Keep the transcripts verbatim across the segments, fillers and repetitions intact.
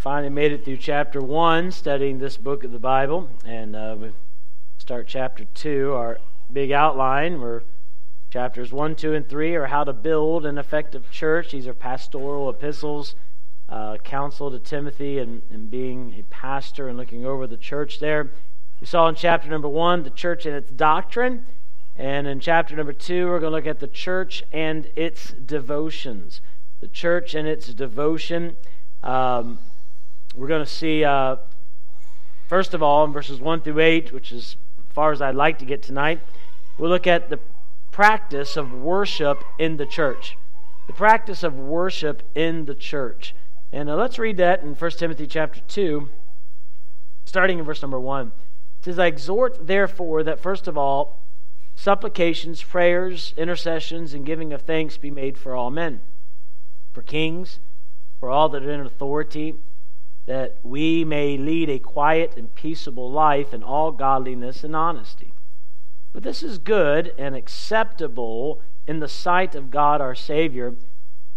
Finally made it through chapter one, studying this book of the Bible, and uh, we start chapter two. Our big outline, where chapters one, two, and three are how to build an effective church. These are pastoral epistles, uh, counsel to Timothy and, and being a pastor and looking over the church there. We saw in chapter number one, the church and its doctrine, and in chapter number two, we're going to look at the church and its devotions. The church and its devotion. Um, We're going to see, uh, first of all, in verses one through eight, which is as far as I'd like to get tonight, we'll look at the practice of worship in the church. The practice of worship in the church. And uh, let's read that in First Timothy chapter two, starting in verse number one. It says, "I exhort, therefore, that first of all, supplications, prayers, intercessions, and giving of thanks be made for all men, for kings, for all that are in authority, that we may lead a quiet and peaceable life in all godliness and honesty. But this is good and acceptable in the sight of God our Savior,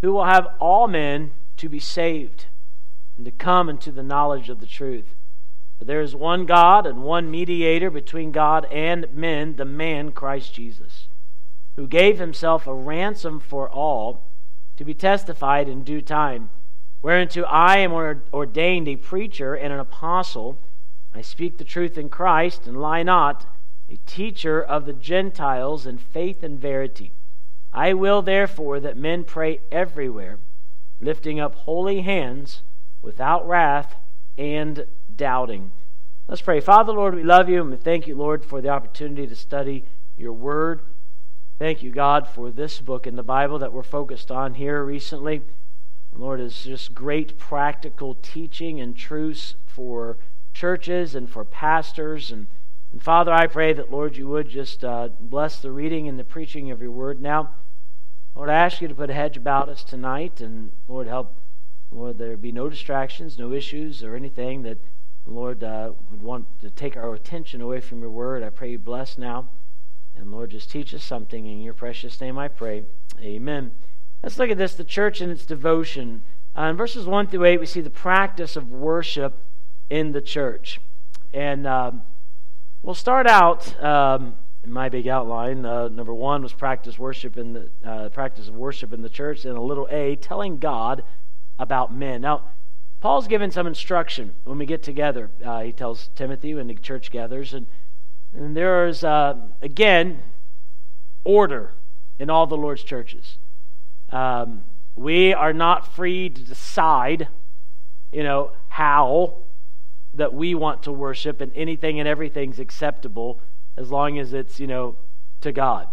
who will have all men to be saved and to come into the knowledge of the truth. For there is one God and one mediator between God and men, the man Christ Jesus, who gave himself a ransom for all, to be testified in due time, whereunto I am ordained a preacher and an apostle. I speak the truth in Christ, and lie not, a teacher of the Gentiles in faith and verity. I will therefore that men pray everywhere, lifting up holy hands without wrath and doubting." Let's pray. Father, Lord, we love you, and we thank you, Lord, for the opportunity to study your word. Thank you, God, for this book in the Bible that we're focused on here recently. Lord, it's just great practical teaching and truths for churches and for pastors. And, and Father, I pray that, Lord, you would just uh, bless the reading and the preaching of your word now. Lord, I ask you to put a hedge about us tonight. And, Lord, help, Lord, there be no distractions, no issues, or anything that, Lord, uh, would want to take our attention away from your word. I pray you bless now. And, Lord, just teach us something. In your precious name I pray. Amen. Let's look at this, the church and its devotion. Uh, in verses one through eight, we see the practice of worship in the church. And um, we'll start out, um, in my big outline, uh, number one was practice worship in the uh, practice of worship in the church, and a little a, telling God about men. Now, Paul's given some instruction when we get together. Uh, he tells Timothy when the church gathers, and, and there is, uh, again, order in all the Lord's churches. Um, we are not free to decide, you know, how that we want to worship, and anything and everything's acceptable as long as it's, you know, to God.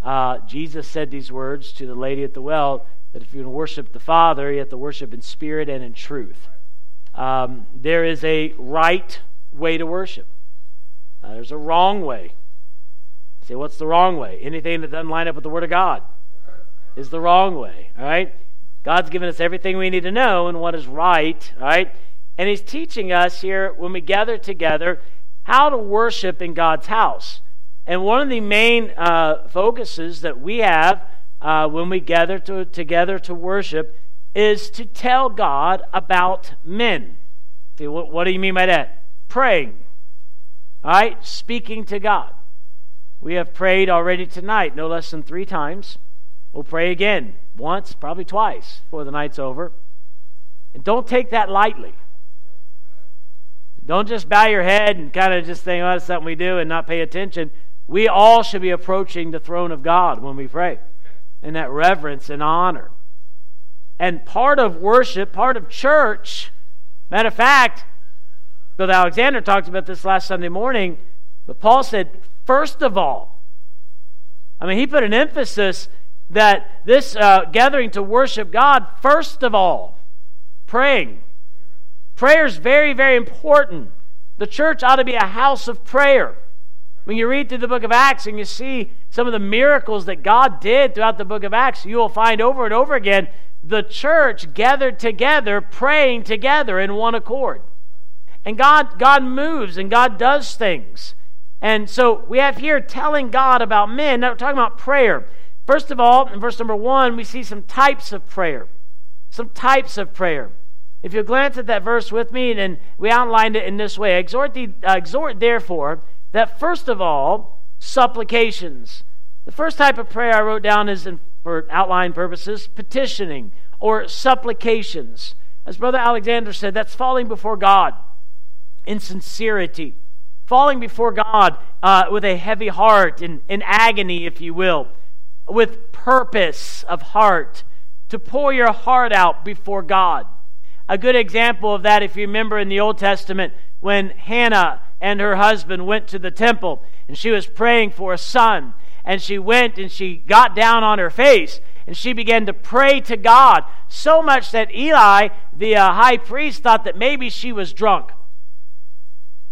Uh, Jesus said these words to the lady at the well, that if you worship the Father, you have to worship in spirit and in truth. Um, there is a right way to worship. Uh, there's a wrong way. You say, what's the wrong way? Anything that doesn't line up with the Word of God is the wrong way, all right? God's given us everything we need to know and what is right, all right? And he's teaching us here when we gather together how to worship in God's house. And one of the main uh, focuses that we have uh, when we gather to, together to worship is to tell God about men. See, what, what do you mean by that? Praying, all right? Speaking to God. We have prayed already tonight no less than three times. We'll pray again, once, probably twice, before the night's over. And don't take that lightly. Don't just bow your head and kind of just think, oh, that's something we do, and not pay attention. We all should be approaching the throne of God when we pray, in that reverence and honor. And part of worship, part of church, matter of fact, Bill Alexander talked about this last Sunday morning, but Paul said, first of all, I mean, he put an emphasis that this uh, gathering to worship God, first of all, praying. Prayer is very, very important. The church ought to be a house of prayer. When you read through the book of Acts and you see some of the miracles that God did throughout the book of Acts, you will find over and over again the church gathered together, praying together in one accord. And God, God moves and God does things. And so we have here telling God about men. Now we're talking about prayer. First of all, in verse number one, we see some types of prayer. Some types of prayer. If you'll glance at that verse with me, and we outlined it in this way. Exhort, the, uh, exhort therefore, that first of all, supplications. The first type of prayer I wrote down is, in, for outline purposes, petitioning or supplications. As Brother Alexander said, that's falling before God in sincerity. Falling before God uh, with a heavy heart, in, in agony, if you will, with purpose of heart, to pour your heart out before God. A good example of that, if you remember in the Old Testament, when Hannah and her husband went to the temple, and she was praying for a son, and she went and she got down on her face, and she began to pray to God, so much that Eli, the uh, high priest, thought that maybe she was drunk,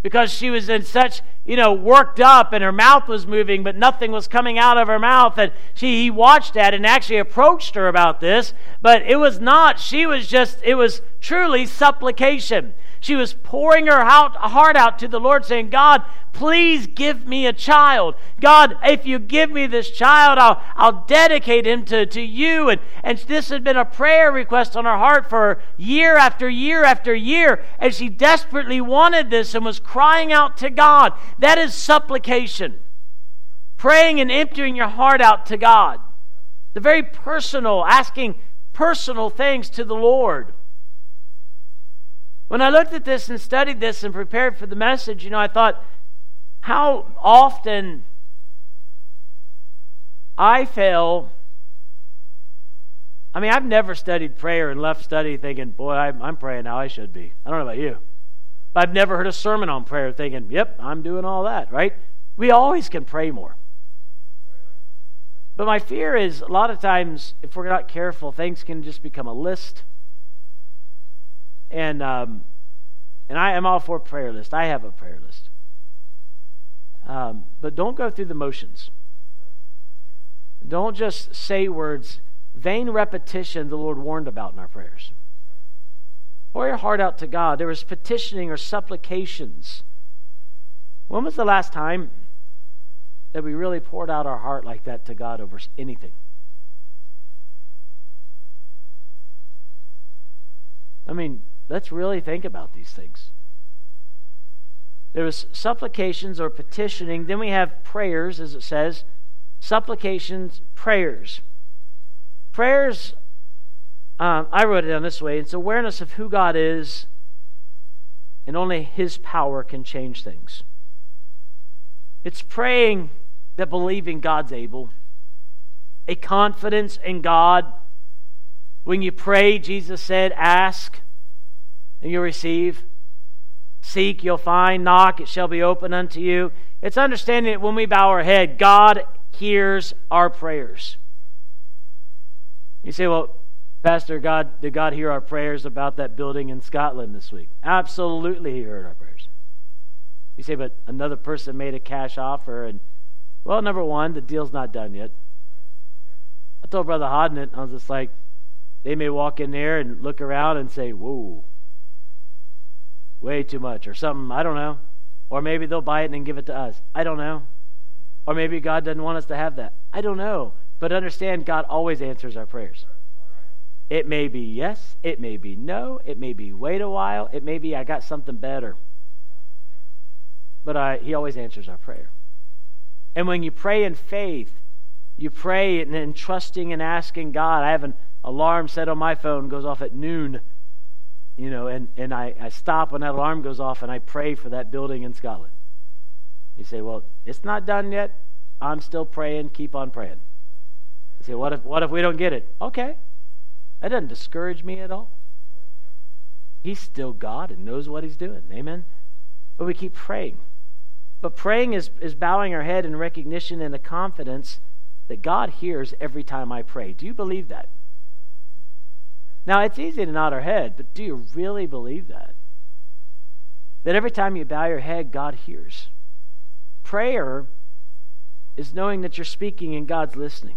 because she was in such, you know, worked up, and her mouth was moving, but nothing was coming out of her mouth, and she he watched that and actually approached her about this, but it was not, she was just, it was truly supplication. She was pouring her heart out to the Lord, saying, God, please give me a child. God, if you give me this child, I'll, I'll dedicate him to, to you. And, and this had been a prayer request on her heart for year after year after year. And she desperately wanted this and was crying out to God. That is supplication. Praying and emptying your heart out to God. The very personal, asking personal things to the Lord. When I looked at this and studied this and prepared for the message, you know, I thought how often I fail. I mean, I've never studied prayer and left study thinking, boy, I'm praying how I should be. I don't know about you. But I've never heard a sermon on prayer thinking, yep, I'm doing all that, right? We always can pray more. But my fear is a lot of times, if we're not careful, things can just become a list. And um, and I am all for prayer list. I have a prayer list. Um, but don't go through the motions. Don't just say words. Vain repetition the Lord warned about in our prayers. Pour your heart out to God. There was petitioning or supplications. When was the last time that we really poured out our heart like that to God over anything? I mean, let's really think about these things. There was supplications or petitioning. Then we have prayers, as it says. Supplications, prayers. Prayers, um, I wrote it down this way. It's awareness of who God is, and only His power can change things. It's praying that believing God's able. A confidence in God. When you pray, Jesus said, ask, and you'll receive. Seek, you'll find. Knock, it shall be open unto you. It's understanding that when we bow our head, God hears our prayers. You say, well, Pastor, God, did God hear our prayers about that building in Scotland this week? Absolutely He heard our prayers. You say, but another person made a cash offer, and, well, number one, the deal's not done yet. I told Brother Hodnett, I was just like, they may walk in there and look around and say, whoa, way too much, or something, I don't know. Or maybe they'll buy it and give it to us. I don't know. Or maybe God doesn't want us to have that. I don't know. But understand, God always answers our prayers. It may be yes, it may be no, it may be wait a while, it may be I got something better. But I, He always answers our prayer. And when you pray in faith, you pray and then trusting and asking God. I haven't alarm set on my phone goes off at noon, you know, and, and I, I stop when that alarm goes off and I pray for that building in Scotland. You say, well, it's not done yet. I'm still praying. Keep on praying. You say, what if what if we don't get it? Okay. That doesn't discourage me at all. He's still God and knows what He's doing. Amen? But we keep praying. But praying is, is bowing our head in recognition and a confidence that God hears every time I pray. Do you believe that? Now, it's easy to nod our head, but do you really believe that? That every time you bow your head, God hears. Prayer is knowing that you're speaking and God's listening.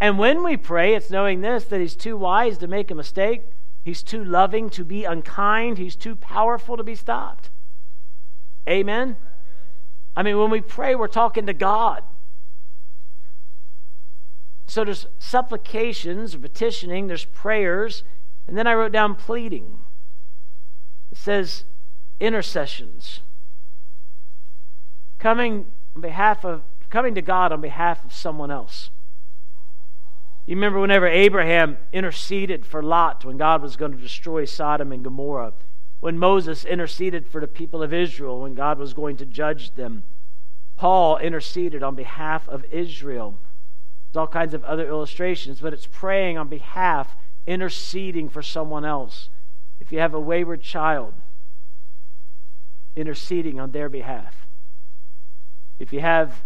And when we pray, it's knowing this, that He's too wise to make a mistake. He's too loving to be unkind. He's too powerful to be stopped. Amen? I mean, when we pray, we're talking to God. So there's supplications, petitioning, there's prayers, and then I wrote down pleading. says intercessions. Coming on behalf of coming to God on behalf of someone else. You remember whenever Abraham interceded for Lot when God was going to destroy Sodom and Gomorrah, when Moses interceded for the people of Israel when God was going to judge them, Paul interceded on behalf of Israel. There's all kinds of other illustrations, but it's praying on behalf, interceding for someone else. If you have a wayward child, interceding on their behalf. If you have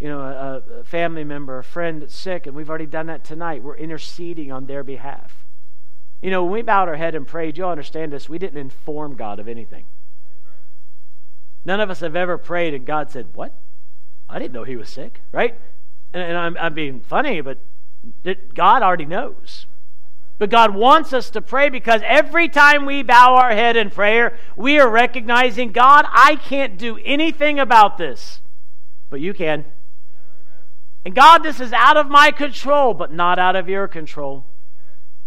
you know, a, a family member, a friend that's sick, and we've already done that tonight, we're interceding on their behalf. You know, when we bowed our head and prayed, you'll understand this, we didn't inform God of anything. None of us have ever prayed and God said, what? I didn't know he was sick, right? And, and I'm, I'm being funny, but God already knows. But God wants us to pray because every time we bow our head in prayer, we are recognizing, God, I can't do anything about this, but you can. And God, this is out of my control, but not out of your control.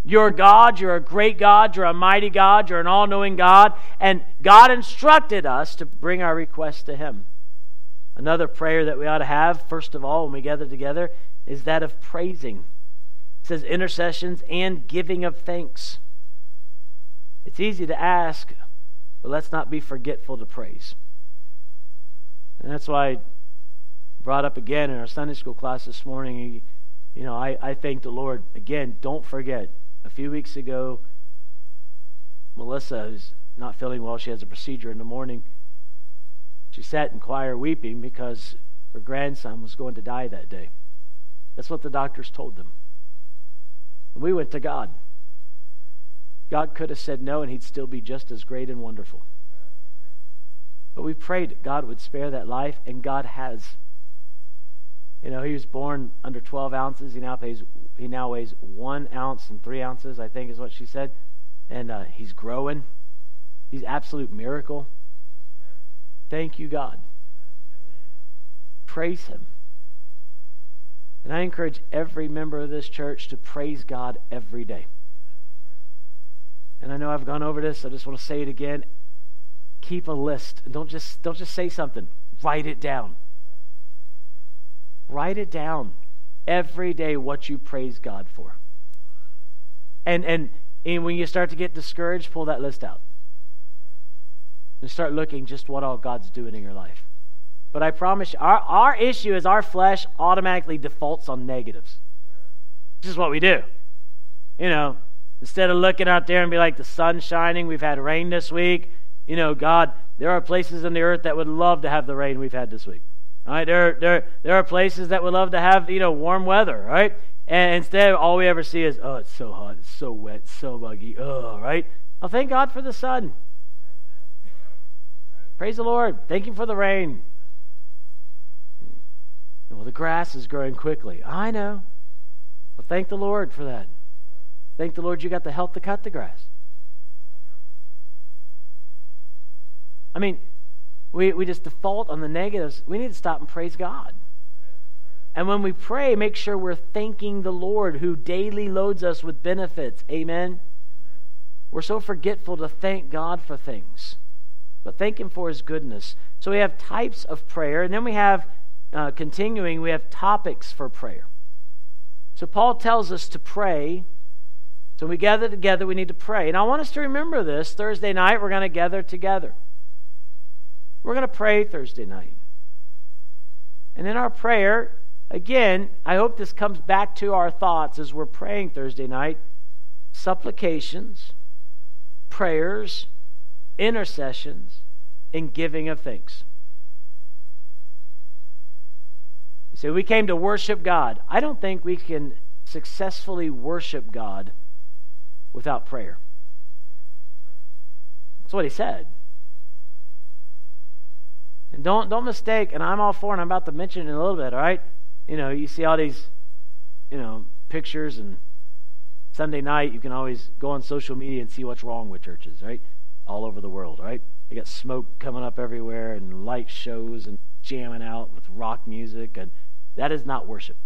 You're God, you're a great God, you're a mighty God, you're an all-knowing God, and God instructed us to bring our requests to him. Another prayer that we ought to have, first of all, when we gather together, is that of praising. It says intercessions and giving of thanks. It's easy to ask, but let's not be forgetful to praise. And that's why brought up again in our Sunday school class this morning, you know, I, I thank the Lord. Again, don't forget, a few weeks ago, Melissa, who's not feeling well, she has a procedure in the morning, she sat in choir weeping because her grandson was going to die that day. That's what the doctors told them. And we went to God. God could have said no, and he'd still be just as great and wonderful. But we prayed that God would spare that life, and God has. You know, he was born under twelve ounces. He now pays. He now weighs one ounce and three ounces, I think is what she said. And uh, he's growing. He's an absolute miracle. Thank you, God. Praise him. And I encourage every member of this church to praise God every day. And I know I've gone over this. I just want to say it again. Keep a list. Don't just don't just say something. Write it down. Write it down every day what you praise God for. And, and and when you start to get discouraged, pull that list out. And start looking just what all God's doing in your life. But I promise you, our, our issue is our flesh automatically defaults on negatives. This is what we do. You know, instead of looking out there and be like, the sun's shining, we've had rain this week. You know, God, there are places on the earth that would love to have the rain we've had this week. All right, there, there, there are places that would love to have, you know, warm weather, right? And instead, all we ever see is, oh, it's so hot, it's so wet, it's so muggy, oh, right? Well, thank God for the sun. Praise the Lord. Thank him for the rain. Well, the grass is growing quickly. I know. Well, thank the Lord for that. Thank the Lord you got the help to cut the grass. I mean, We we just default on the negatives. We need to stop and praise God. And when we pray, make sure we're thanking the Lord who daily loads us with benefits. Amen? We're so forgetful to thank God for things. But thank him for his goodness. So we have types of prayer. And then we have, uh, continuing, we have topics for prayer. So Paul tells us to pray. So when we gather together, we need to pray. And I want us to remember this. Thursday night, we're going to gather together. We're going to pray Thursday night. And in our prayer, again, I hope this comes back to our thoughts as we're praying Thursday night. Supplications, prayers, intercessions, and giving of thanks. You say, we came to worship God. I don't think we can successfully worship God without prayer. That's what he said. And don't don't mistake, and I'm all for it, and I'm about to mention it in a little bit, all right? You know, you see all these, you know, pictures, and Sunday night you can always go on social media and see what's wrong with churches, right? All over the world, right? They got smoke coming up everywhere and light shows and jamming out with rock music, and that is not worship.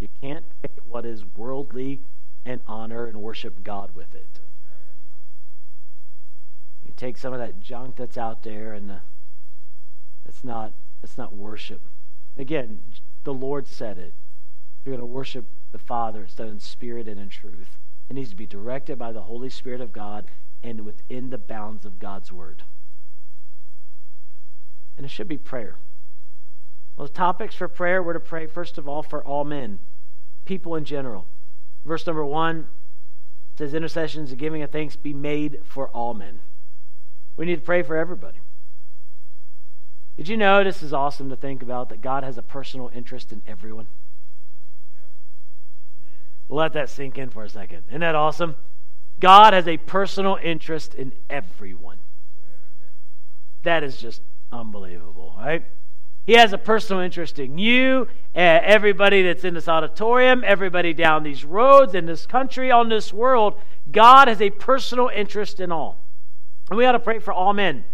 You can't take what is worldly and honor and worship God with it. You take some of that junk that's out there, and it's not it's not worship. Again, the Lord said it. You're going to worship the Father. It's done in spirit and in truth. It needs to be directed by the Holy Spirit of God and within the bounds of God's Word. And it should be prayer. Well, the topics for prayer, we're to pray, first of all, for all men, people in general. Verse number one says, intercessions and giving of thanks be made for all men. We need to pray for everybody. Did you know, this is awesome to think about, that God has a personal interest in everyone? Let that sink in for a second. Isn't that awesome? God has a personal interest in everyone. That is just unbelievable, right? He has a personal interest in you, everybody that's in this auditorium, everybody down these roads, in this country, on this world. God has a personal interest in all. And we ought to pray for all men.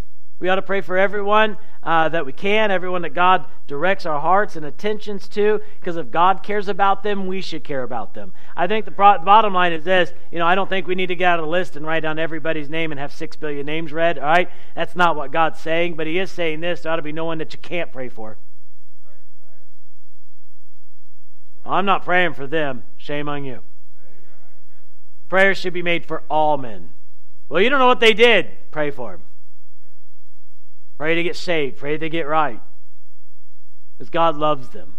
We ought to pray for everyone uh, that we can, everyone that God directs our hearts and attentions to, because if God cares about them, we should care about them. I think the pro- bottom line is this. You know, I don't think we need to get out a list and write down everybody's name and have six billion names read, all right? That's not what God's saying, but He is saying this. There ought to be no one that you can't pray for. I'm not praying for them. Shame on you. Prayer should be made for all men. Well, you don't know what they did. Pray for them. Pray to get saved. Pray to get right. Because God loves them.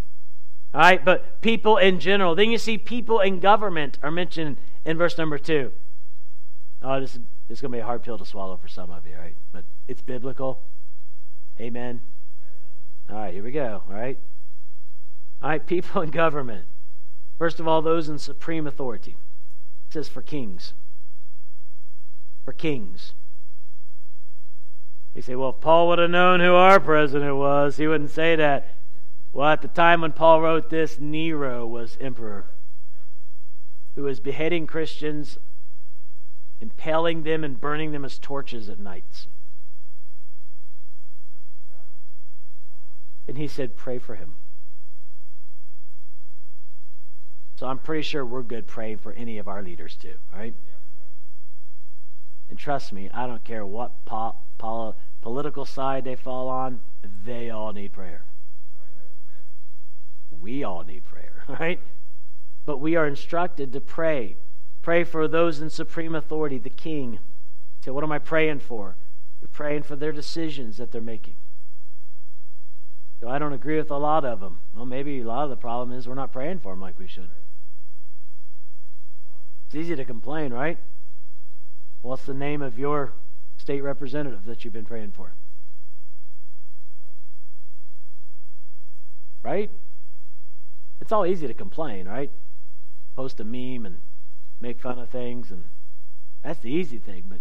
All right? But people in general. Then you see people in government are mentioned in verse number two. Oh, this is, this is going to be a hard pill to swallow for some of you, right? But it's biblical. Amen. All right, here we go. All right? All right, people in government. First of all, those in supreme authority. It says for kings. For kings. You say, well, if Paul would have known who our president was, he wouldn't say that. Well, at the time when Paul wrote this, Nero was emperor, who was beheading Christians, impaling them and burning them as torches at nights. And he said, pray for him. So I'm pretty sure we're good praying for any of our leaders too, right? And trust me, I don't care what pop, Poli- political side they fall on, they all need prayer. We all need prayer, right? But we are instructed to pray. Pray for those in supreme authority, the king. So what am I praying for? You're praying for their decisions that they're making. So I don't agree with a lot of them. Well, maybe a lot of the problem is we're not praying for them like we should. It's easy to complain, right? What's the name of your state representative that you've been praying for? Right? It's all easy to complain, right? Post a meme and make fun of things, and that's the easy thing. But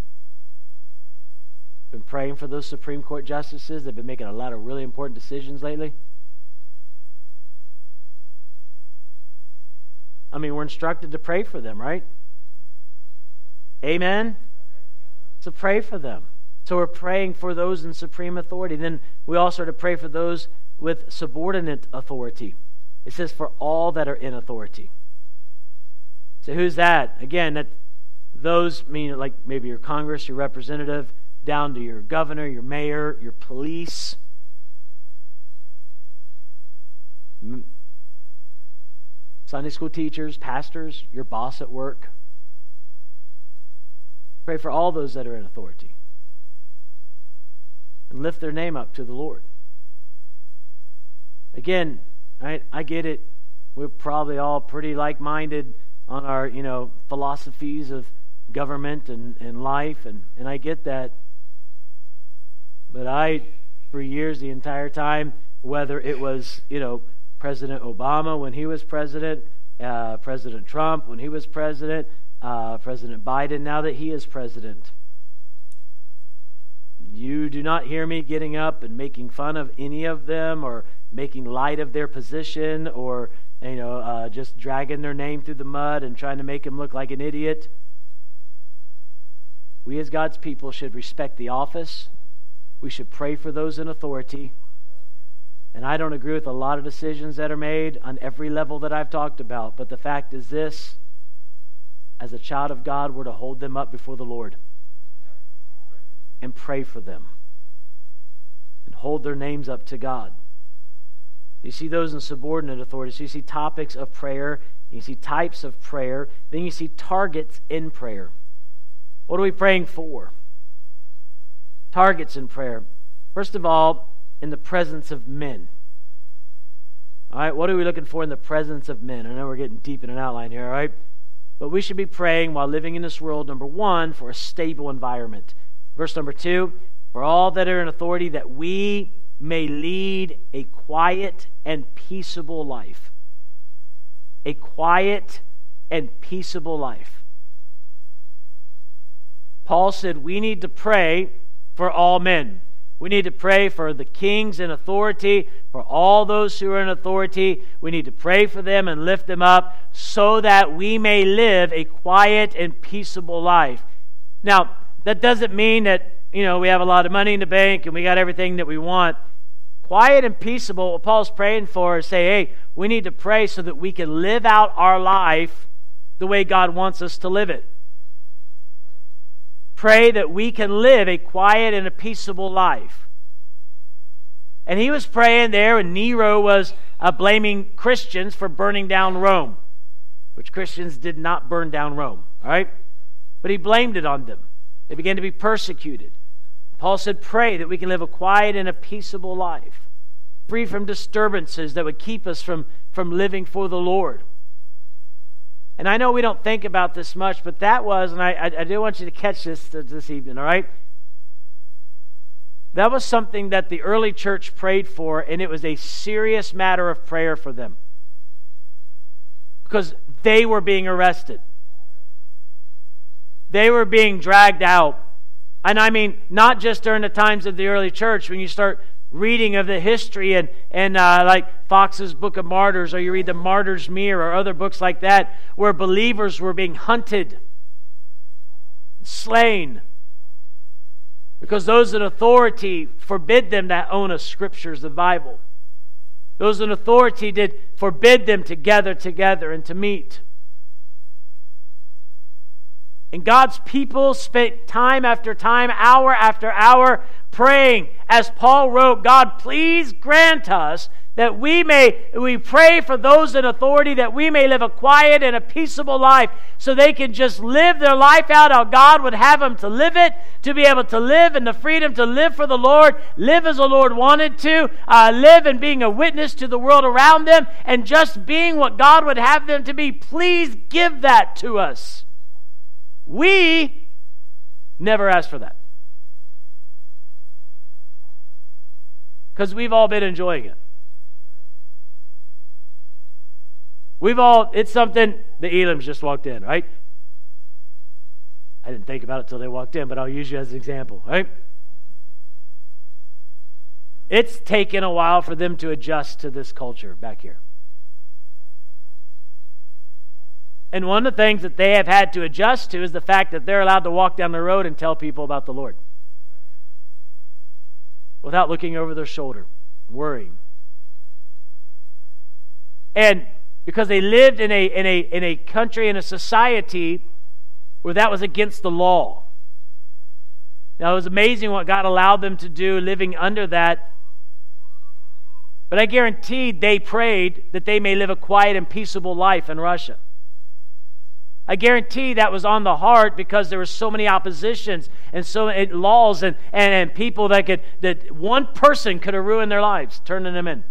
I've been praying for those Supreme Court justices. They've been making a lot of really important decisions lately. I mean, we're instructed to pray for them, right? Amen? So pray for them. So we're praying for those in supreme authority. Then we also are to pray for those with subordinate authority. It says for all that are in authority. So who's that? Again, that those mean like maybe your Congress, your representative, down to your governor, your mayor, your police. Sunday school teachers, pastors, your boss at work. Pray for all those that are in authority and lift their name up to the Lord. Again, right, I get it. We're probably all pretty like-minded on our, you know, philosophies of government and, and life, and, and I get that. But I, for years, the entire time, whether it was, you know, President Obama when he was president, uh, President Trump when he was president, Uh, President Biden, now that he is president. You do not hear me getting up and making fun of any of them or making light of their position or, you know, uh, just dragging their name through the mud and trying to make him look like an idiot. We as God's people should respect the office. We should pray for those in authority. And I don't agree with a lot of decisions that are made on every level that I've talked about, but the fact is this: as a child of God, we're to hold them up before the Lord. and pray for them and hold their names up to God. You see those in subordinate authority. So you see topics of prayer. You see types of prayer. Then you see targets in prayer. What are we praying for? Targets in prayer. First of all, in the presence of men. All right, what are we looking for in the presence of men? I know we're getting deep in an outline here, all right? But we should be praying while living in this world, number one, for a stable environment. Verse number two, for all that are in authority, that we may lead a quiet and peaceable life. A quiet and peaceable life. Paul said we need to pray for all men. We need to pray for the kings in authority, for all those who are in authority. We need to pray for them and lift them up so that we may live a quiet and peaceable life. Now, that doesn't mean that, you know, we have a lot of money in the bank and we got everything that we want. Quiet and peaceable, what Paul's praying for is say, hey, we need to pray so that we can live out our life the way God wants us to live it. Pray that we can live a quiet and a peaceable life. And he was praying there, and Nero was uh, blaming Christians for burning down Rome, which Christians did not burn down Rome, all right? But he blamed it on them. They began to be persecuted. Paul said, pray that we can live a quiet and a peaceable life, free from disturbances that would keep us from, from living for the Lord. And I know we don't think about this much, but that was, and I, I do want you to catch this this evening, all right? That was something that the early church prayed for, and it was a serious matter of prayer for them. Because they were being arrested. They were being dragged out. And I mean, not just during the times of the early church, when you start reading of the history and, and uh, like Fox's Book of Martyrs, or you read the Martyr's Mirror or other books like that, where believers were being hunted, slain, because those in authority forbid them to own a scriptures, the Bible. Those in authority did forbid them to gather together and to meet. And God's people spent time after time, hour after hour, praying. As Paul wrote, God, please grant us that we may, we pray for those in authority, that we may live a quiet and a peaceable life so they can just live their life out how God would have them to live it, to be able to live in the freedom to live for the Lord, live as the Lord wanted to, uh, live in being a witness to the world around them, and just being what God would have them to be. Please give that to us. We never asked for that. Because we've all been enjoying it. We've all, it's something, the Elims just walked in, right? I didn't think about it till they walked in, but I'll use you as an example, right? It's taken a while for them to adjust to this culture back here. And one of the things that they have had to adjust to is the fact that they're allowed to walk down the road and tell people about the Lord without looking over their shoulder, worrying. And because they lived in a in a in a country, in a society where that was against the law. Now it was amazing what God allowed them to do living under that. But I guarantee they prayed that they may live a quiet and peaceable life in Russia. I guarantee that was on the heart because there were so many oppositions and so many laws and, and, and people that could, that one person could have ruined their lives, turning them in.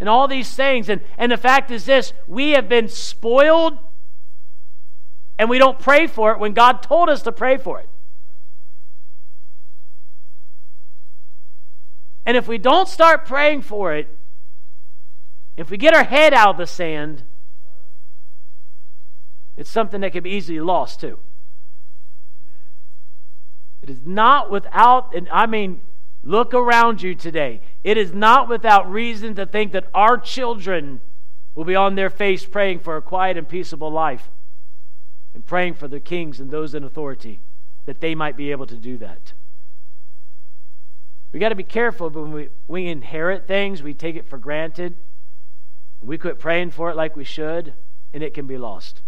And all these things. And, and the fact is this, we have been spoiled and we don't pray for it when God told us to pray for it. And if we don't start praying for it, if we get our head out of the sand, it's something that can be easily lost too. It is not without, and I mean, look around you today. It is not without reason to think that our children will be on their face praying for a quiet and peaceable life and praying for their kings and those in authority that they might be able to do that. We got to be careful when we, we inherit things, we take it for granted. We quit praying for it like we should, and it can be lost.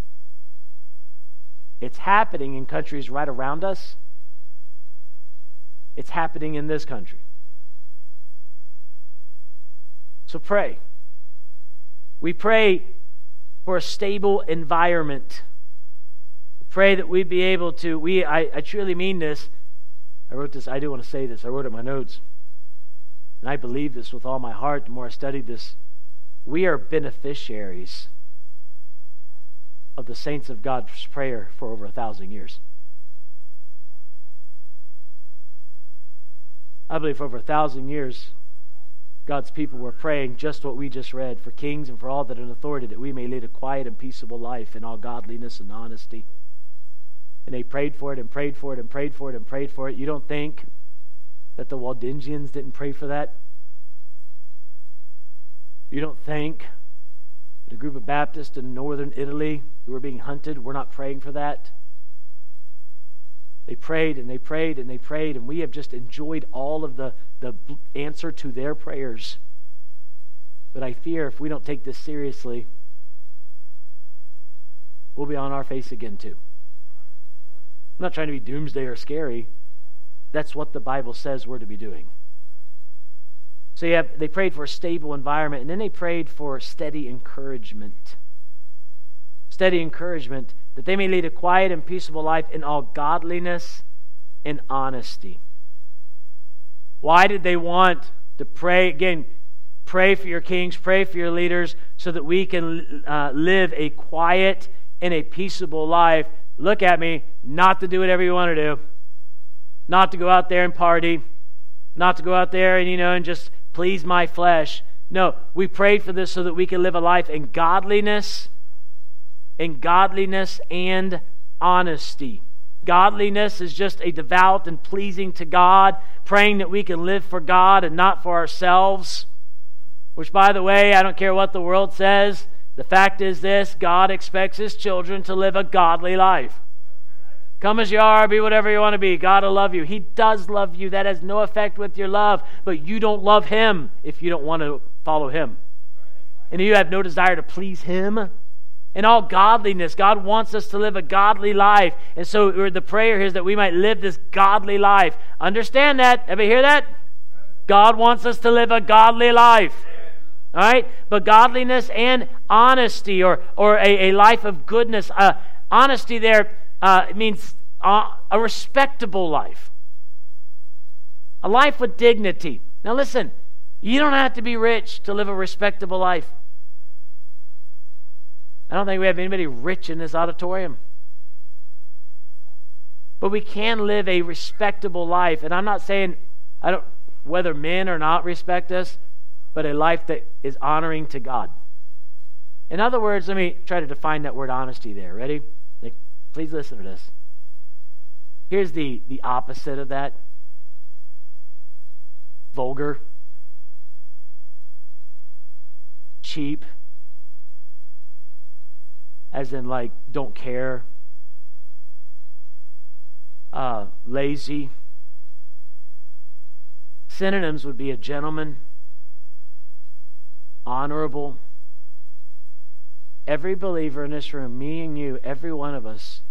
It's happening in countries right around us It's happening in this country. So pray. We pray for a stable environment. Pray that we'd be able to, we, I, I truly mean this. I wrote this, I do want to say this. I wrote it in my notes. And I believe this with all my heart the more I studied this. We are beneficiaries of the saints of God's prayer for over a thousand years. I believe for over a thousand years, God's people were praying just what we just read, for kings and for all that are in authority, that we may lead a quiet and peaceable life in all godliness and honesty. And they prayed for it and prayed for it and prayed for it and prayed for it. You don't think that the Waldensians didn't pray for that? You don't think that a group of Baptists in northern Italy who were being hunted were not praying for that? They prayed and they prayed and they prayed, and we have just enjoyed all of the, the answer to their prayers. But I fear if we don't take this seriously, we'll be on our face again too. I'm not trying to be doomsday or scary. That's what the Bible says we're to be doing. So you have, they prayed for a stable environment, and then they prayed for steady encouragement. Steady encouragement, that they may lead a quiet and peaceable life in all godliness and honesty. Why did they want to pray? Again, pray for your kings, pray for your leaders, so that we can uh, live a quiet and a peaceable life. Look at me, not to do whatever you want to do. Not to go out there and party. Not to go out there and, you know, and just please my flesh. No, we prayed for this so that we can live a life in godliness In godliness and honesty. Godliness is just a devout and pleasing to God, praying that we can live for God and not for ourselves. Which, by the way, I don't care what the world says, the fact is this: God expects His children to live a godly life. Come as you are, be whatever you want to be. God will love you. He does love you. That has no effect with your love, but you don't love Him if you don't want to follow Him. And you have no desire to please Him. In all godliness, God wants us to live a godly life. And so the prayer here is that we might live this godly life. Understand that. Everybody hear that? God wants us to live a godly life. All right? But godliness and honesty, or, or a, a life of goodness. Uh, honesty there uh, means uh, a respectable life. A life with dignity. Now listen, you don't have to be rich to live a respectable life. I don't think we have anybody rich in this auditorium. But we can live a respectable life. And I'm not saying I don't whether men or not respect us, but a life that is honoring to God. In other words, let me try to define that word honesty there. Ready? Like, please listen to this. Here's the, the opposite of that. Vulgar. Cheap. As in, like, don't care, uh, lazy. Synonyms would be a gentleman, honorable. Every believer in this room, me and you, every one of us,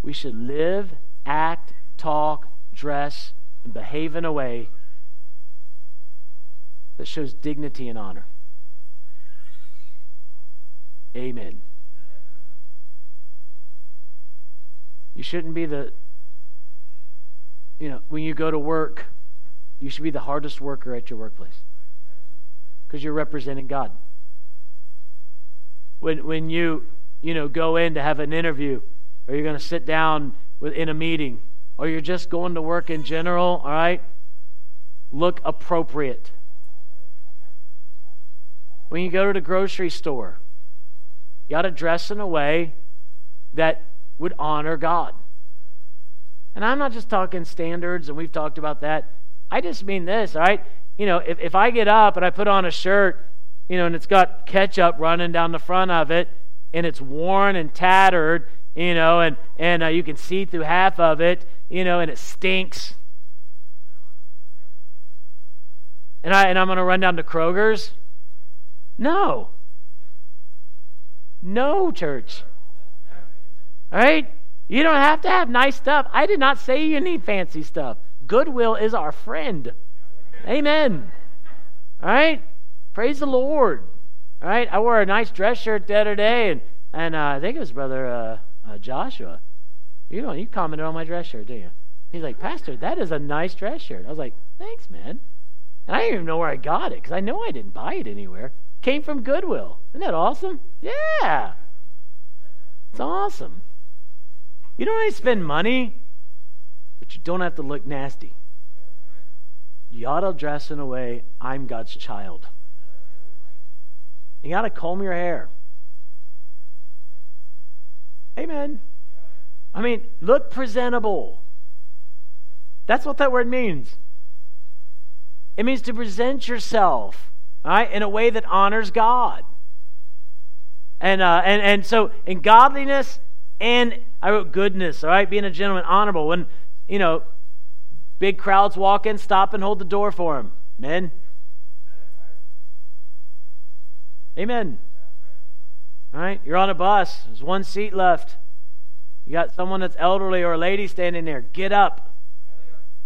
we should live, act, talk, dress, and behave in a way that shows dignity and honor. Amen. You shouldn't be the, you know, when you go to work, you should be the hardest worker at your workplace, because you're representing God. When when you, you know, go in to have an interview, or you're going to sit down with, in a meeting, or you're just going to work in general, all right, look appropriate. When you go to the grocery store, you ought to dress in a way that would honor God. And I'm not just talking standards, and we've talked about that. I just mean this, all right? You know, if, if I get up and I put on a shirt, you know, and it's got ketchup running down the front of it, and it's worn and tattered, you know, and, and uh, you can see through half of it, you know, and it stinks. And, I, and I'm going to run down to Kroger's? No. No, church. All right? You don't have to have nice stuff. I did not say you need fancy stuff. Goodwill is our friend. Amen. All right? Praise the Lord. All right? I wore a nice dress shirt the other day, and, and uh, I think it was Brother uh, uh, Joshua. You know, you commented on my dress shirt, didn't you? He's like, Pastor, that is a nice dress shirt. I was like, thanks, man. And I didn't even know where I got it, because I know I didn't buy it anywhere. Came from Goodwill. Isn't that awesome? Yeah. It's awesome. You don't really spend money, but you don't have to look nasty. You ought to dress in a way, I'm God's child. You got to comb your hair. Amen. I mean, look presentable. That's what that word means. It means to present yourself, all right, in a way that honors God. And uh, and and so in godliness and I wrote goodness, all right, being a gentleman, honorable. When you know big crowds walk in, stop and hold the door for them, men. Amen. All right, you're on a bus. There's one seat left. You got someone that's elderly or a lady standing there. Get up,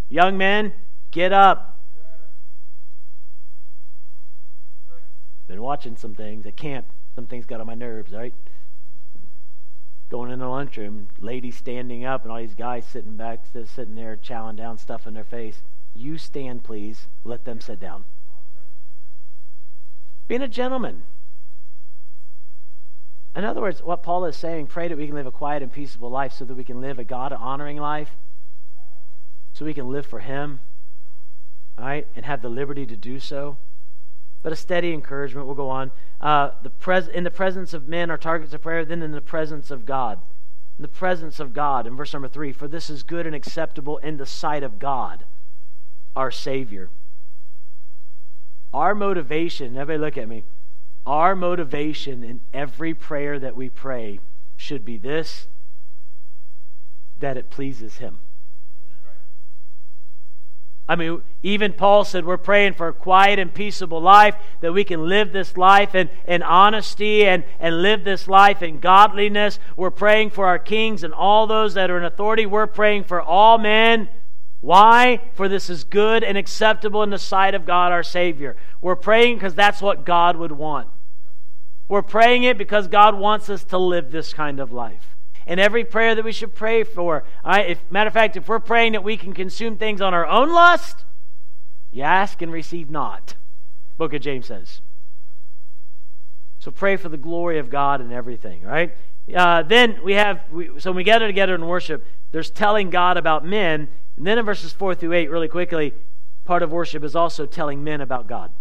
young men. Get up. Been watching some things at camp. Some things got on my nerves, right? Going in the lunchroom, ladies standing up, and all these guys sitting back, sitting there, chowing down stuff in their face. You stand, please. Let them sit down. Being a gentleman. In other words, what Paul is saying, pray that we can live a quiet and peaceable life so that we can live a God-honoring life, so we can live for Him, all right, and have the liberty to do so. But a steady encouragement. We'll go on. Uh, the pres- in the presence of men, our targets of prayer, then in the presence of God. In the presence of God. In verse number three, for this is good and acceptable in the sight of God, our Savior. Our motivation, everybody look at me. Our motivation in every prayer that we pray should be this, that it pleases Him. I mean, even Paul said we're praying for a quiet and peaceable life, that we can live this life in, in honesty and, and live this life in godliness. We're praying for our kings and all those that are in authority. We're praying for all men. Why? For this is good and acceptable in the sight of God our Savior. We're praying because that's what God would want. We're praying it because God wants us to live this kind of life. And every prayer that we should pray for, all right, if, matter of fact, if we're praying that we can consume things on our own lust, you ask and receive not, Book of James says. So pray for the glory of God in everything, right? Uh, then we have, we, so when we gather together in worship, there's telling God about men, and then in verses four through eight, really quickly, part of worship is also telling men about God.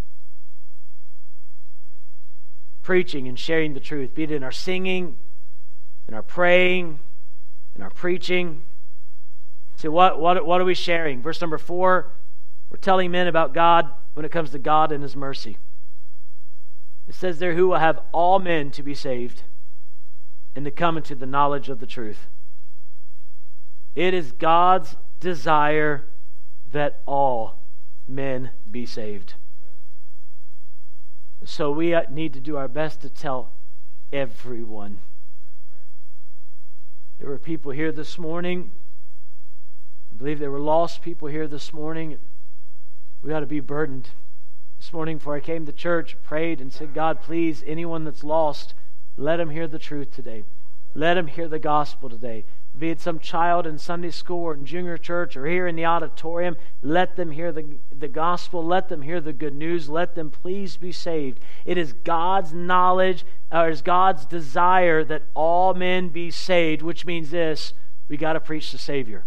Preaching and sharing the truth, be it in our singing, in our praying, in our preaching. So what, what, what are we sharing? Verse number four, we're telling men about God when it comes to God and His mercy. It says there, who will have all men to be saved and to come into the knowledge of the truth. It is God's desire that all men be saved. So we need to do our best to tell everyone. There were people here this morning. I believe there were lost people here this morning. We ought to be burdened. This morning before I came to church, prayed and said, God, please, anyone that's lost, let them hear the truth today. Let them hear the gospel today. Be it some child in Sunday school or in junior church or here in the auditorium, let them hear the, the gospel. Let them hear the good news. Let them please be saved. It is God's knowledge, or it is God's desire that all men be saved, which means this, we got to preach the Savior.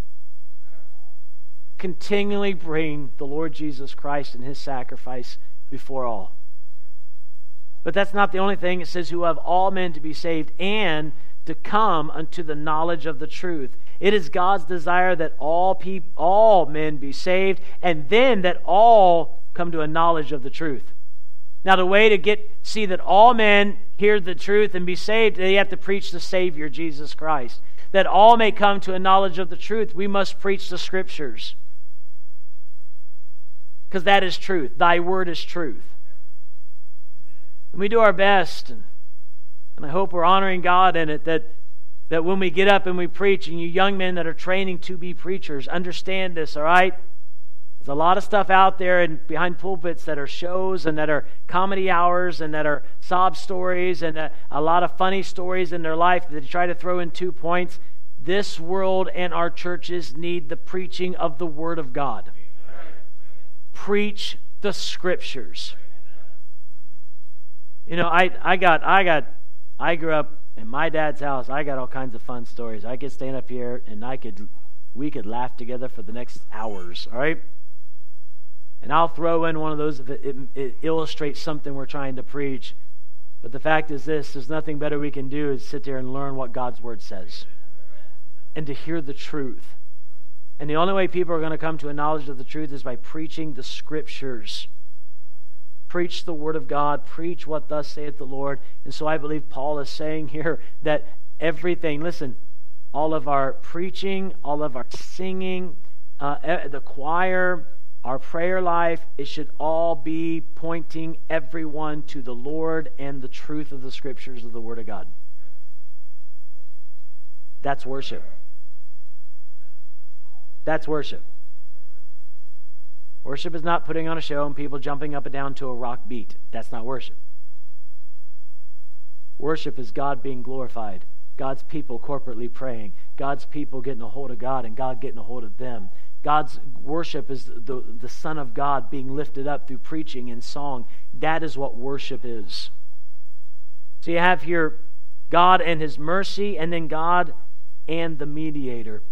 Continually bring the Lord Jesus Christ and His sacrifice before all. But that's not the only thing. It says, who have all men to be saved and to come unto the knowledge of the truth. It is God's desire that all people, all men be saved, and then that all come to a knowledge of the truth. Now, the way to get see that all men hear the truth and be saved, they have to preach the Savior, Jesus Christ. That all may come to a knowledge of the truth, we must preach the Scriptures. Because that is truth. Thy word is truth. And we do our best, and And I hope we're honoring God in it, that, that when we get up and we preach, and you young men that are training to be preachers, understand this, all right? There's a lot of stuff out there and behind pulpits that are shows and that are comedy hours and that are sob stories and a, a lot of funny stories in their life that they try to throw in two points. This world and our churches need the preaching of the Word of God. Amen. Preach the Scriptures. You know, I, I got, I got, I grew up in my dad's house. I got all kinds of fun stories. I could stand up here and I could, we could laugh together for the next hours. All right. And I'll throw in one of those if it, it, it illustrates something we're trying to preach. But the fact is this, there's nothing better we can do is sit there and learn what God's Word says and to hear the truth. And the only way people are going to come to a knowledge of the truth is by preaching the Scriptures. Preach the Word of God. Preach what thus saith the Lord. And so I believe Paul is saying here that everything, listen, all of our preaching, all of our singing, uh, the choir, our prayer life, it should all be pointing everyone to the Lord and the truth of the Scriptures of the Word of God. That's worship. That's worship. Worship is not putting on a show and people jumping up and down to a rock beat. That's not worship. Worship is God being glorified, God's people corporately praying, God's people getting a hold of God and God getting a hold of them. God's worship is the, the Son of God being lifted up through preaching and song. That is what worship is. So you have here God and His mercy, and then God and the mediator.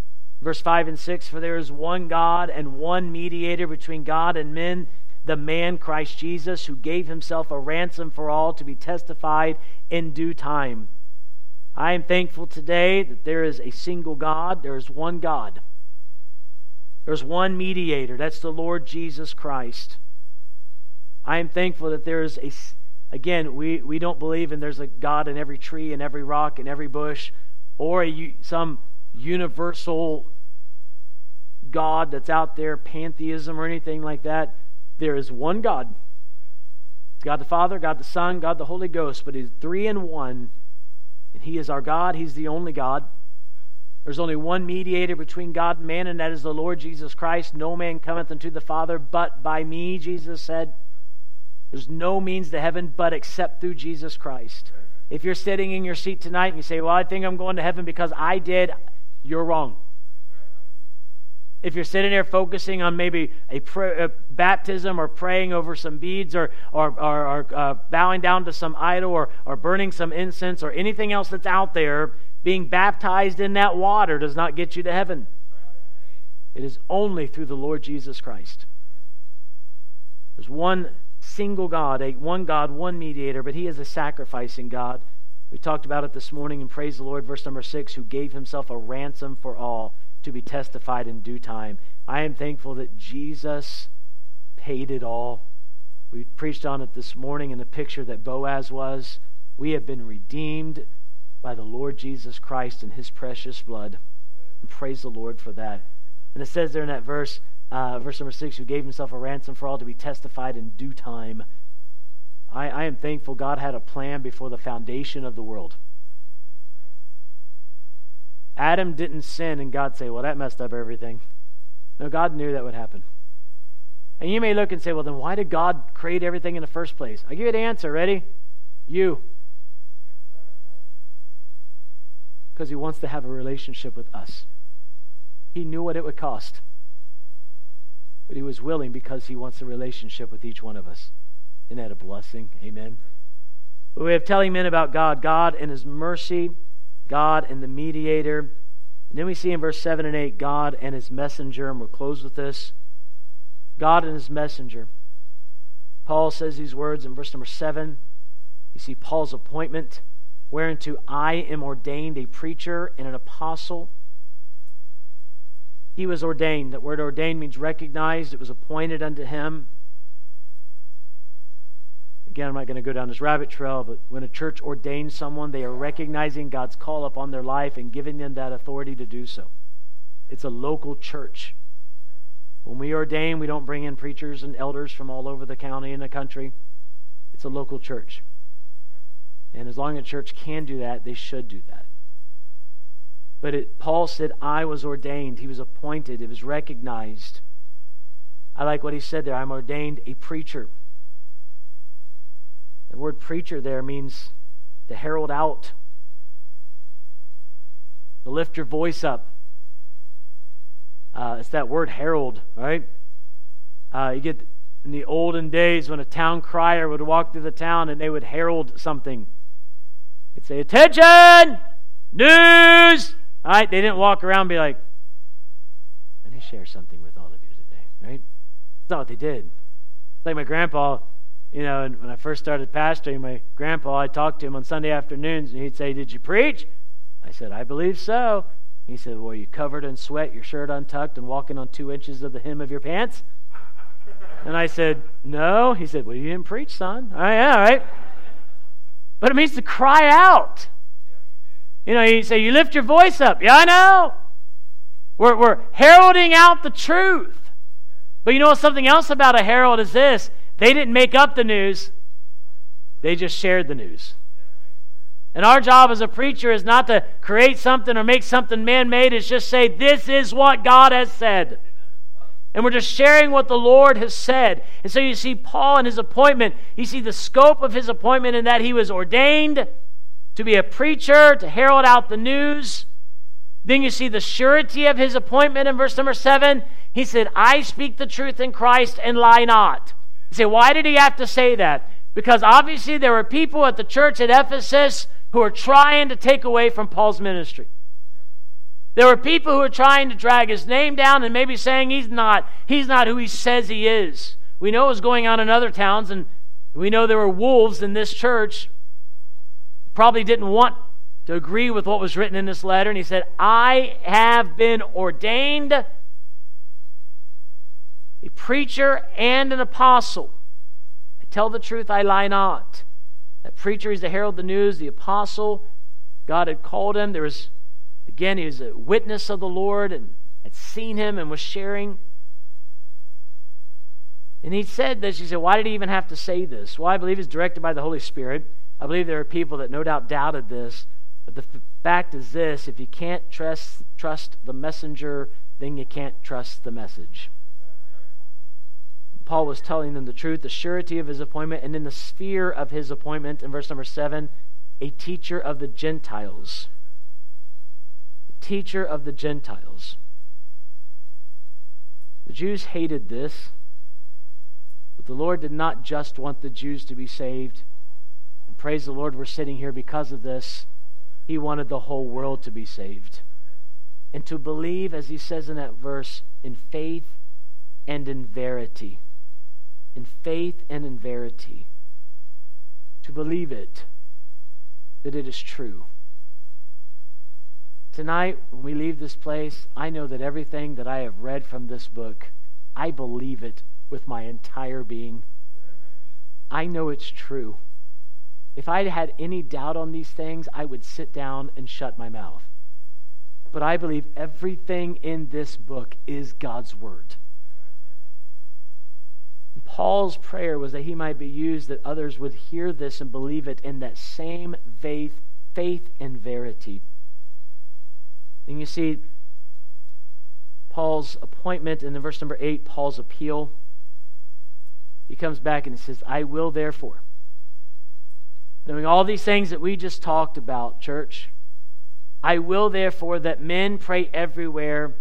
Verse five and six, for there is one God and one mediator between God and men, the man Christ Jesus, who gave Himself a ransom for all to be testified in due time. I am thankful today that there is a single God. There is one God. There's one mediator. That's the Lord Jesus Christ. I am thankful that there is a... Again, we, we don't believe in there's a God in every tree and every rock and every bush or a, some universal God that's out there, pantheism or anything like that. There is one God. It's God the Father, God the Son, God the Holy Ghost, but He's three in one. And He is our God. He's the only God. There's only one mediator between God and man, and that is the Lord Jesus Christ. No man cometh unto the Father but by me, Jesus said. There's no means to heaven but except through Jesus Christ. If you're sitting in your seat tonight and you say, well, I think I'm going to heaven because I did, you're wrong. If you're sitting there focusing on maybe a, pra- a baptism or praying over some beads or or, or, or uh, bowing down to some idol or, or burning some incense or anything else that's out there, being baptized in that water does not get you to heaven. It is only through the Lord Jesus Christ. There's one single God, a one God, one mediator, but He is a sacrificing God. We talked about it this morning, and praise the Lord, verse number six, who gave Himself a ransom for all to be testified in due time. I am thankful that Jesus paid it all. We preached on it this morning in the picture that Boaz was. We have been redeemed by the Lord Jesus Christ in His precious blood. And praise the Lord for that. And it says there in that verse, Uh, verse number six, who gave Himself a ransom for all to be testified in due time. I, I am thankful God had a plan before the foundation of the world. Adam didn't sin and God say, well, that messed up everything. No, God knew that would happen. And you may look and say, well, then why did God create everything in the first place? I'll give you an answer. Ready? You. Because He wants to have a relationship with us. He knew what it would cost. But He was willing because He wants a relationship with each one of us. Isn't that a blessing? Amen. But we have telling men about God. God and His mercy. God and the mediator. And then we see in verse seven and eight, God and His messenger. And we'll close with this. God and His messenger. Paul says these words in verse number seven. You see Paul's appointment. Whereunto I am ordained a preacher and an apostle. He was ordained. That word ordained means recognized. It was appointed unto him. Again, I'm not going to go down this rabbit trail, but when a church ordains someone, they are recognizing God's call upon their life and giving them that authority to do so. It's a local church. When we ordain, we don't bring in preachers and elders from all over the county and the country. It's a local church. And as long as a church can do that, they should do that. But it, Paul said, I was ordained. He was appointed. It was recognized. I like what he said there. I'm ordained a preacher. The word preacher there means to herald out, to lift your voice up. Uh, it's that word herald, right? Uh, you get in the olden days when a town crier would walk through the town and they would herald something. They'd say, "Attention! News!" All right, they didn't walk around and be like, "Let me share something with all of you today," right? That's not what they did. Like my grandpa, you know, when I first started pastoring, my grandpa, I talked to him on Sunday afternoons, and he'd say, "Did you preach?" I said, "I believe so." He said, "Well, are you covered in sweat, your shirt untucked, and walking on two inches of the hem of your pants?" And I said, "No." He said, "Well, you didn't preach, son." All right, yeah, all right. But it means to cry out. You know, you say, you lift your voice up. Yeah, I know. We're, we're heralding out the truth. But you know what? Something else about a herald is this. They didn't make up the news. They just shared the news. And our job as a preacher is not to create something or make something man-made. It's just say, this is what God has said. And we're just sharing what the Lord has said. And so you see Paul and his appointment. You see the scope of his appointment in that he was ordained to be a preacher, to herald out the news. Then you see the surety of his appointment in verse number seven. He said, "I speak the truth in Christ and lie not." You say, why did he have to say that? Because obviously there were people at the church at Ephesus who were trying to take away from Paul's ministry. There were people who were trying to drag his name down and maybe saying he's not, he's not who he says he is. We know it was going on in other towns, and we know there were wolves in this church. Probably didn't want to agree with what was written in this letter, and he said, "I have been ordained a preacher and an apostle. I tell the truth, I lie not." That preacher, he's the herald of the news, the apostle. God had called him. There was, again, he was a witness of the Lord and had seen him and was sharing. And he said this. He said, why did he even have to say this? Well, I believe he's directed by the Holy Spirit. I believe there are people that no doubt doubted this, but the f- fact is this, if you can't trust trust the messenger, then you can't trust the message. Paul was telling them the truth, the surety of his appointment, and in the sphere of his appointment, in verse number seven, a teacher of the Gentiles. A teacher of the Gentiles. The Jews hated this, but the Lord did not just want the Jews to be saved. And praise the Lord, we're sitting here because of this. He wanted the whole world to be saved. And to believe, as he says in that verse, in faith and in verity. In faith and in verity. To believe it, that it is true. Tonight, when we leave this place, I know that everything that I have read from this book, I believe it with my entire being. I know it's true. If I had any doubt on these things, I would sit down and shut my mouth. But I believe everything in this book is God's word. And Paul's prayer was that he might be used, that others would hear this and believe it in that same faith, faith and verity. And you see, Paul's appointment in the verse number eight, Paul's appeal. He comes back and he says, "I will therefore." Knowing all these things that we just talked about, church, I will therefore that men pray everywhere,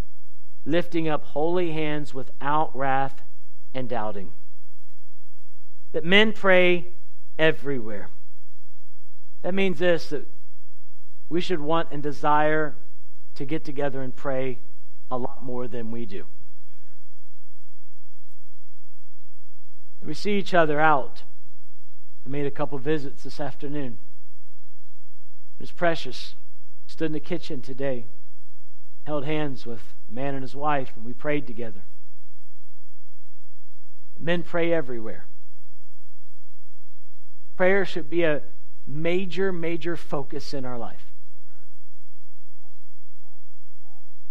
lifting up holy hands without wrath and doubting. That men pray everywhere. That means this, that we should want and desire to get together and pray a lot more than we do. We see each other out. I made a couple visits this afternoon. It was precious. Stood in the kitchen today, held hands with a man and his wife, and we prayed together. Men pray everywhere. Prayer should be a major, major focus in our life.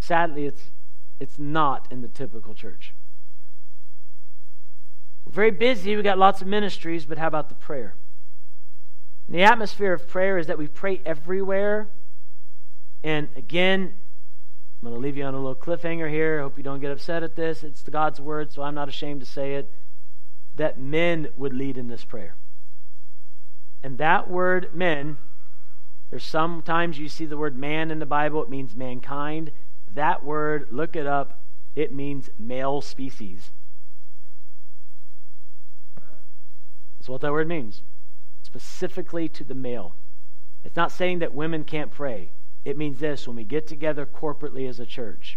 Sadly, it's it's not in the typical church. We're very busy, we got lots of ministries, but how about the prayer? And the atmosphere of prayer is that we pray everywhere. And again, I'm going to leave you on a little cliffhanger here. I hope you don't get upset at this. It's God's word, so I'm not ashamed to say it, that men would lead in this prayer. And that word, men, there's sometimes you see the word man in the Bible. It means mankind. That word, look it up, it means male species. That's what that word means, specifically to the male. It's not saying that women can't pray. It means this: when we get together corporately as a church,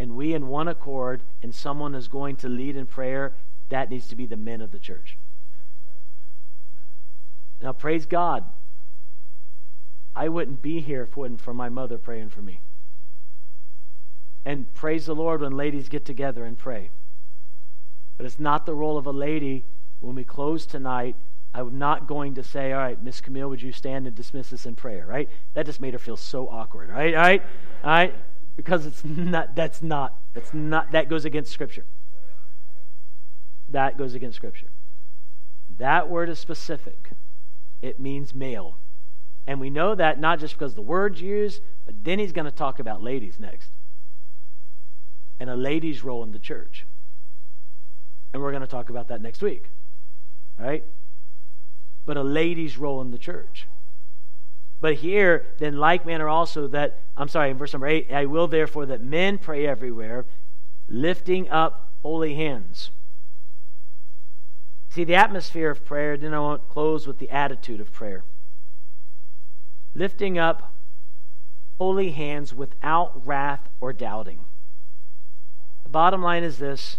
and we in one accord, and someone is going to lead in prayer, that needs to be the men of the church. Now, praise God, I wouldn't be here if it wasn't for my mother praying for me. And praise the Lord when ladies get together and pray. But it's not the role of a lady. When we close tonight, I'm not going to say, all right, Miss Camille, would you stand and dismiss us in prayer, right? That just made her feel so awkward, right? All right? All right? Because it's not, that's not, that's not, that goes against Scripture. That goes against Scripture. That word is specific. It means male. And we know that not just because the word's used, but then he's going to talk about ladies next. And a lady's role in the church. And we're going to talk about that next week. All right? But a lady's role in the church. But here, then like manner also that, I'm sorry, in verse number eight, I will therefore that men pray everywhere, lifting up holy hands. See, the atmosphere of prayer, then I want to close with the attitude of prayer. Lifting up holy hands without wrath or doubting. The bottom line is this: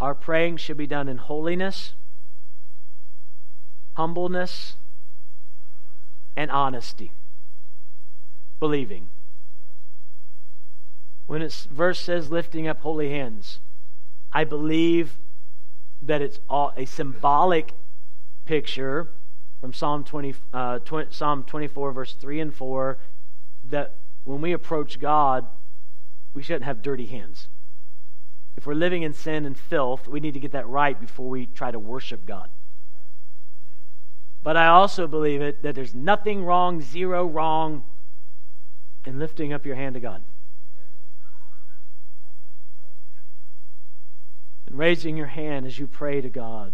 our praying should be done in holiness, humbleness, and honesty, believing. When it's verse says lifting up holy hands, I believe that it's all a symbolic picture from Psalm twenty, uh, twenty, Psalm twenty-four, verse three and four, that when we approach God, we shouldn't have dirty hands. If we're living in sin and filth, we need to get that right before we try to worship God. But I also believe it that there's nothing wrong, zero wrong, in lifting up your hand to God. And raising your hand as you pray to God,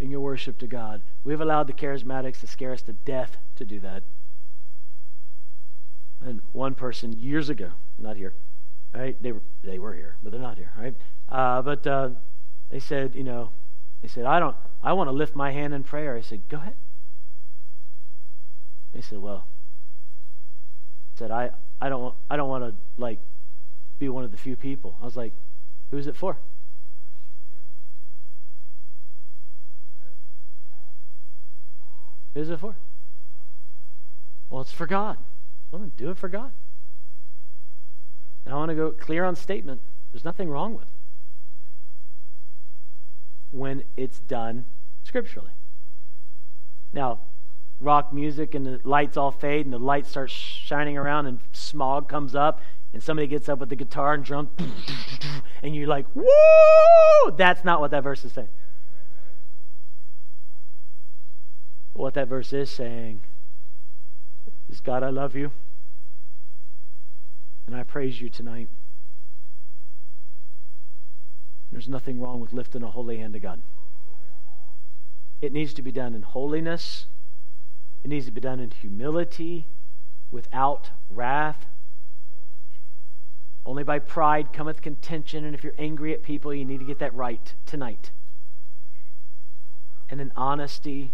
in your worship to God. We've allowed the charismatics to scare us to death to do that. And one person years ago, not here, right? They were they were here, but they're not here, right? Uh, but uh, they said, you know, they said, I don't, I want to lift my hand in prayer. I said, go ahead. They said, well, I said I, I don't want, I don't want to like be one of the few people. I was like, who's it for? Who's it for? Well, it's for God. Well, then do it for God. And I want to go clear on statement. There's nothing wrong with it when it's done scripturally. Now, rock music and the lights all fade and the light starts shining around and smog comes up and somebody gets up with the guitar and drum and you're like, woo! That's not what that verse is saying. What that verse is saying is, God, I love you. And I praise you tonight. There's nothing wrong with lifting a holy hand to God. It needs to be done in holiness. It needs to be done in humility, without wrath. Only by pride cometh contention, and if you're angry at people, you need to get that right tonight. And in honesty,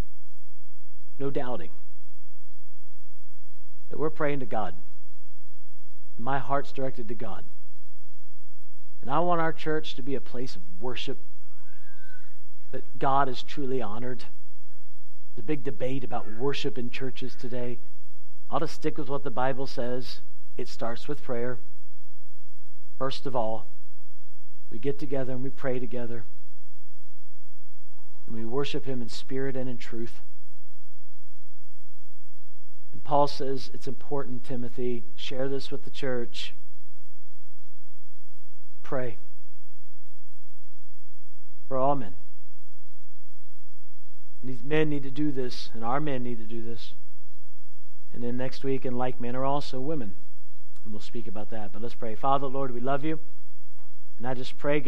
no doubting. That we're praying to God. My heart's directed to God. And I want our church to be a place of worship that God is truly honored. The big debate about worship in churches today, I'll just stick with what the Bible says. It starts with prayer. First of all, we get together and we pray together. And we worship Him in spirit and in truth. And Paul says, it's important, Timothy, share this with the church. Pray for all men. And these men need to do this, and our men need to do this. And then next week, in like manner, also women. and we'll speak about that. But let's pray. Father, Lord, we love you, and I just pray, God,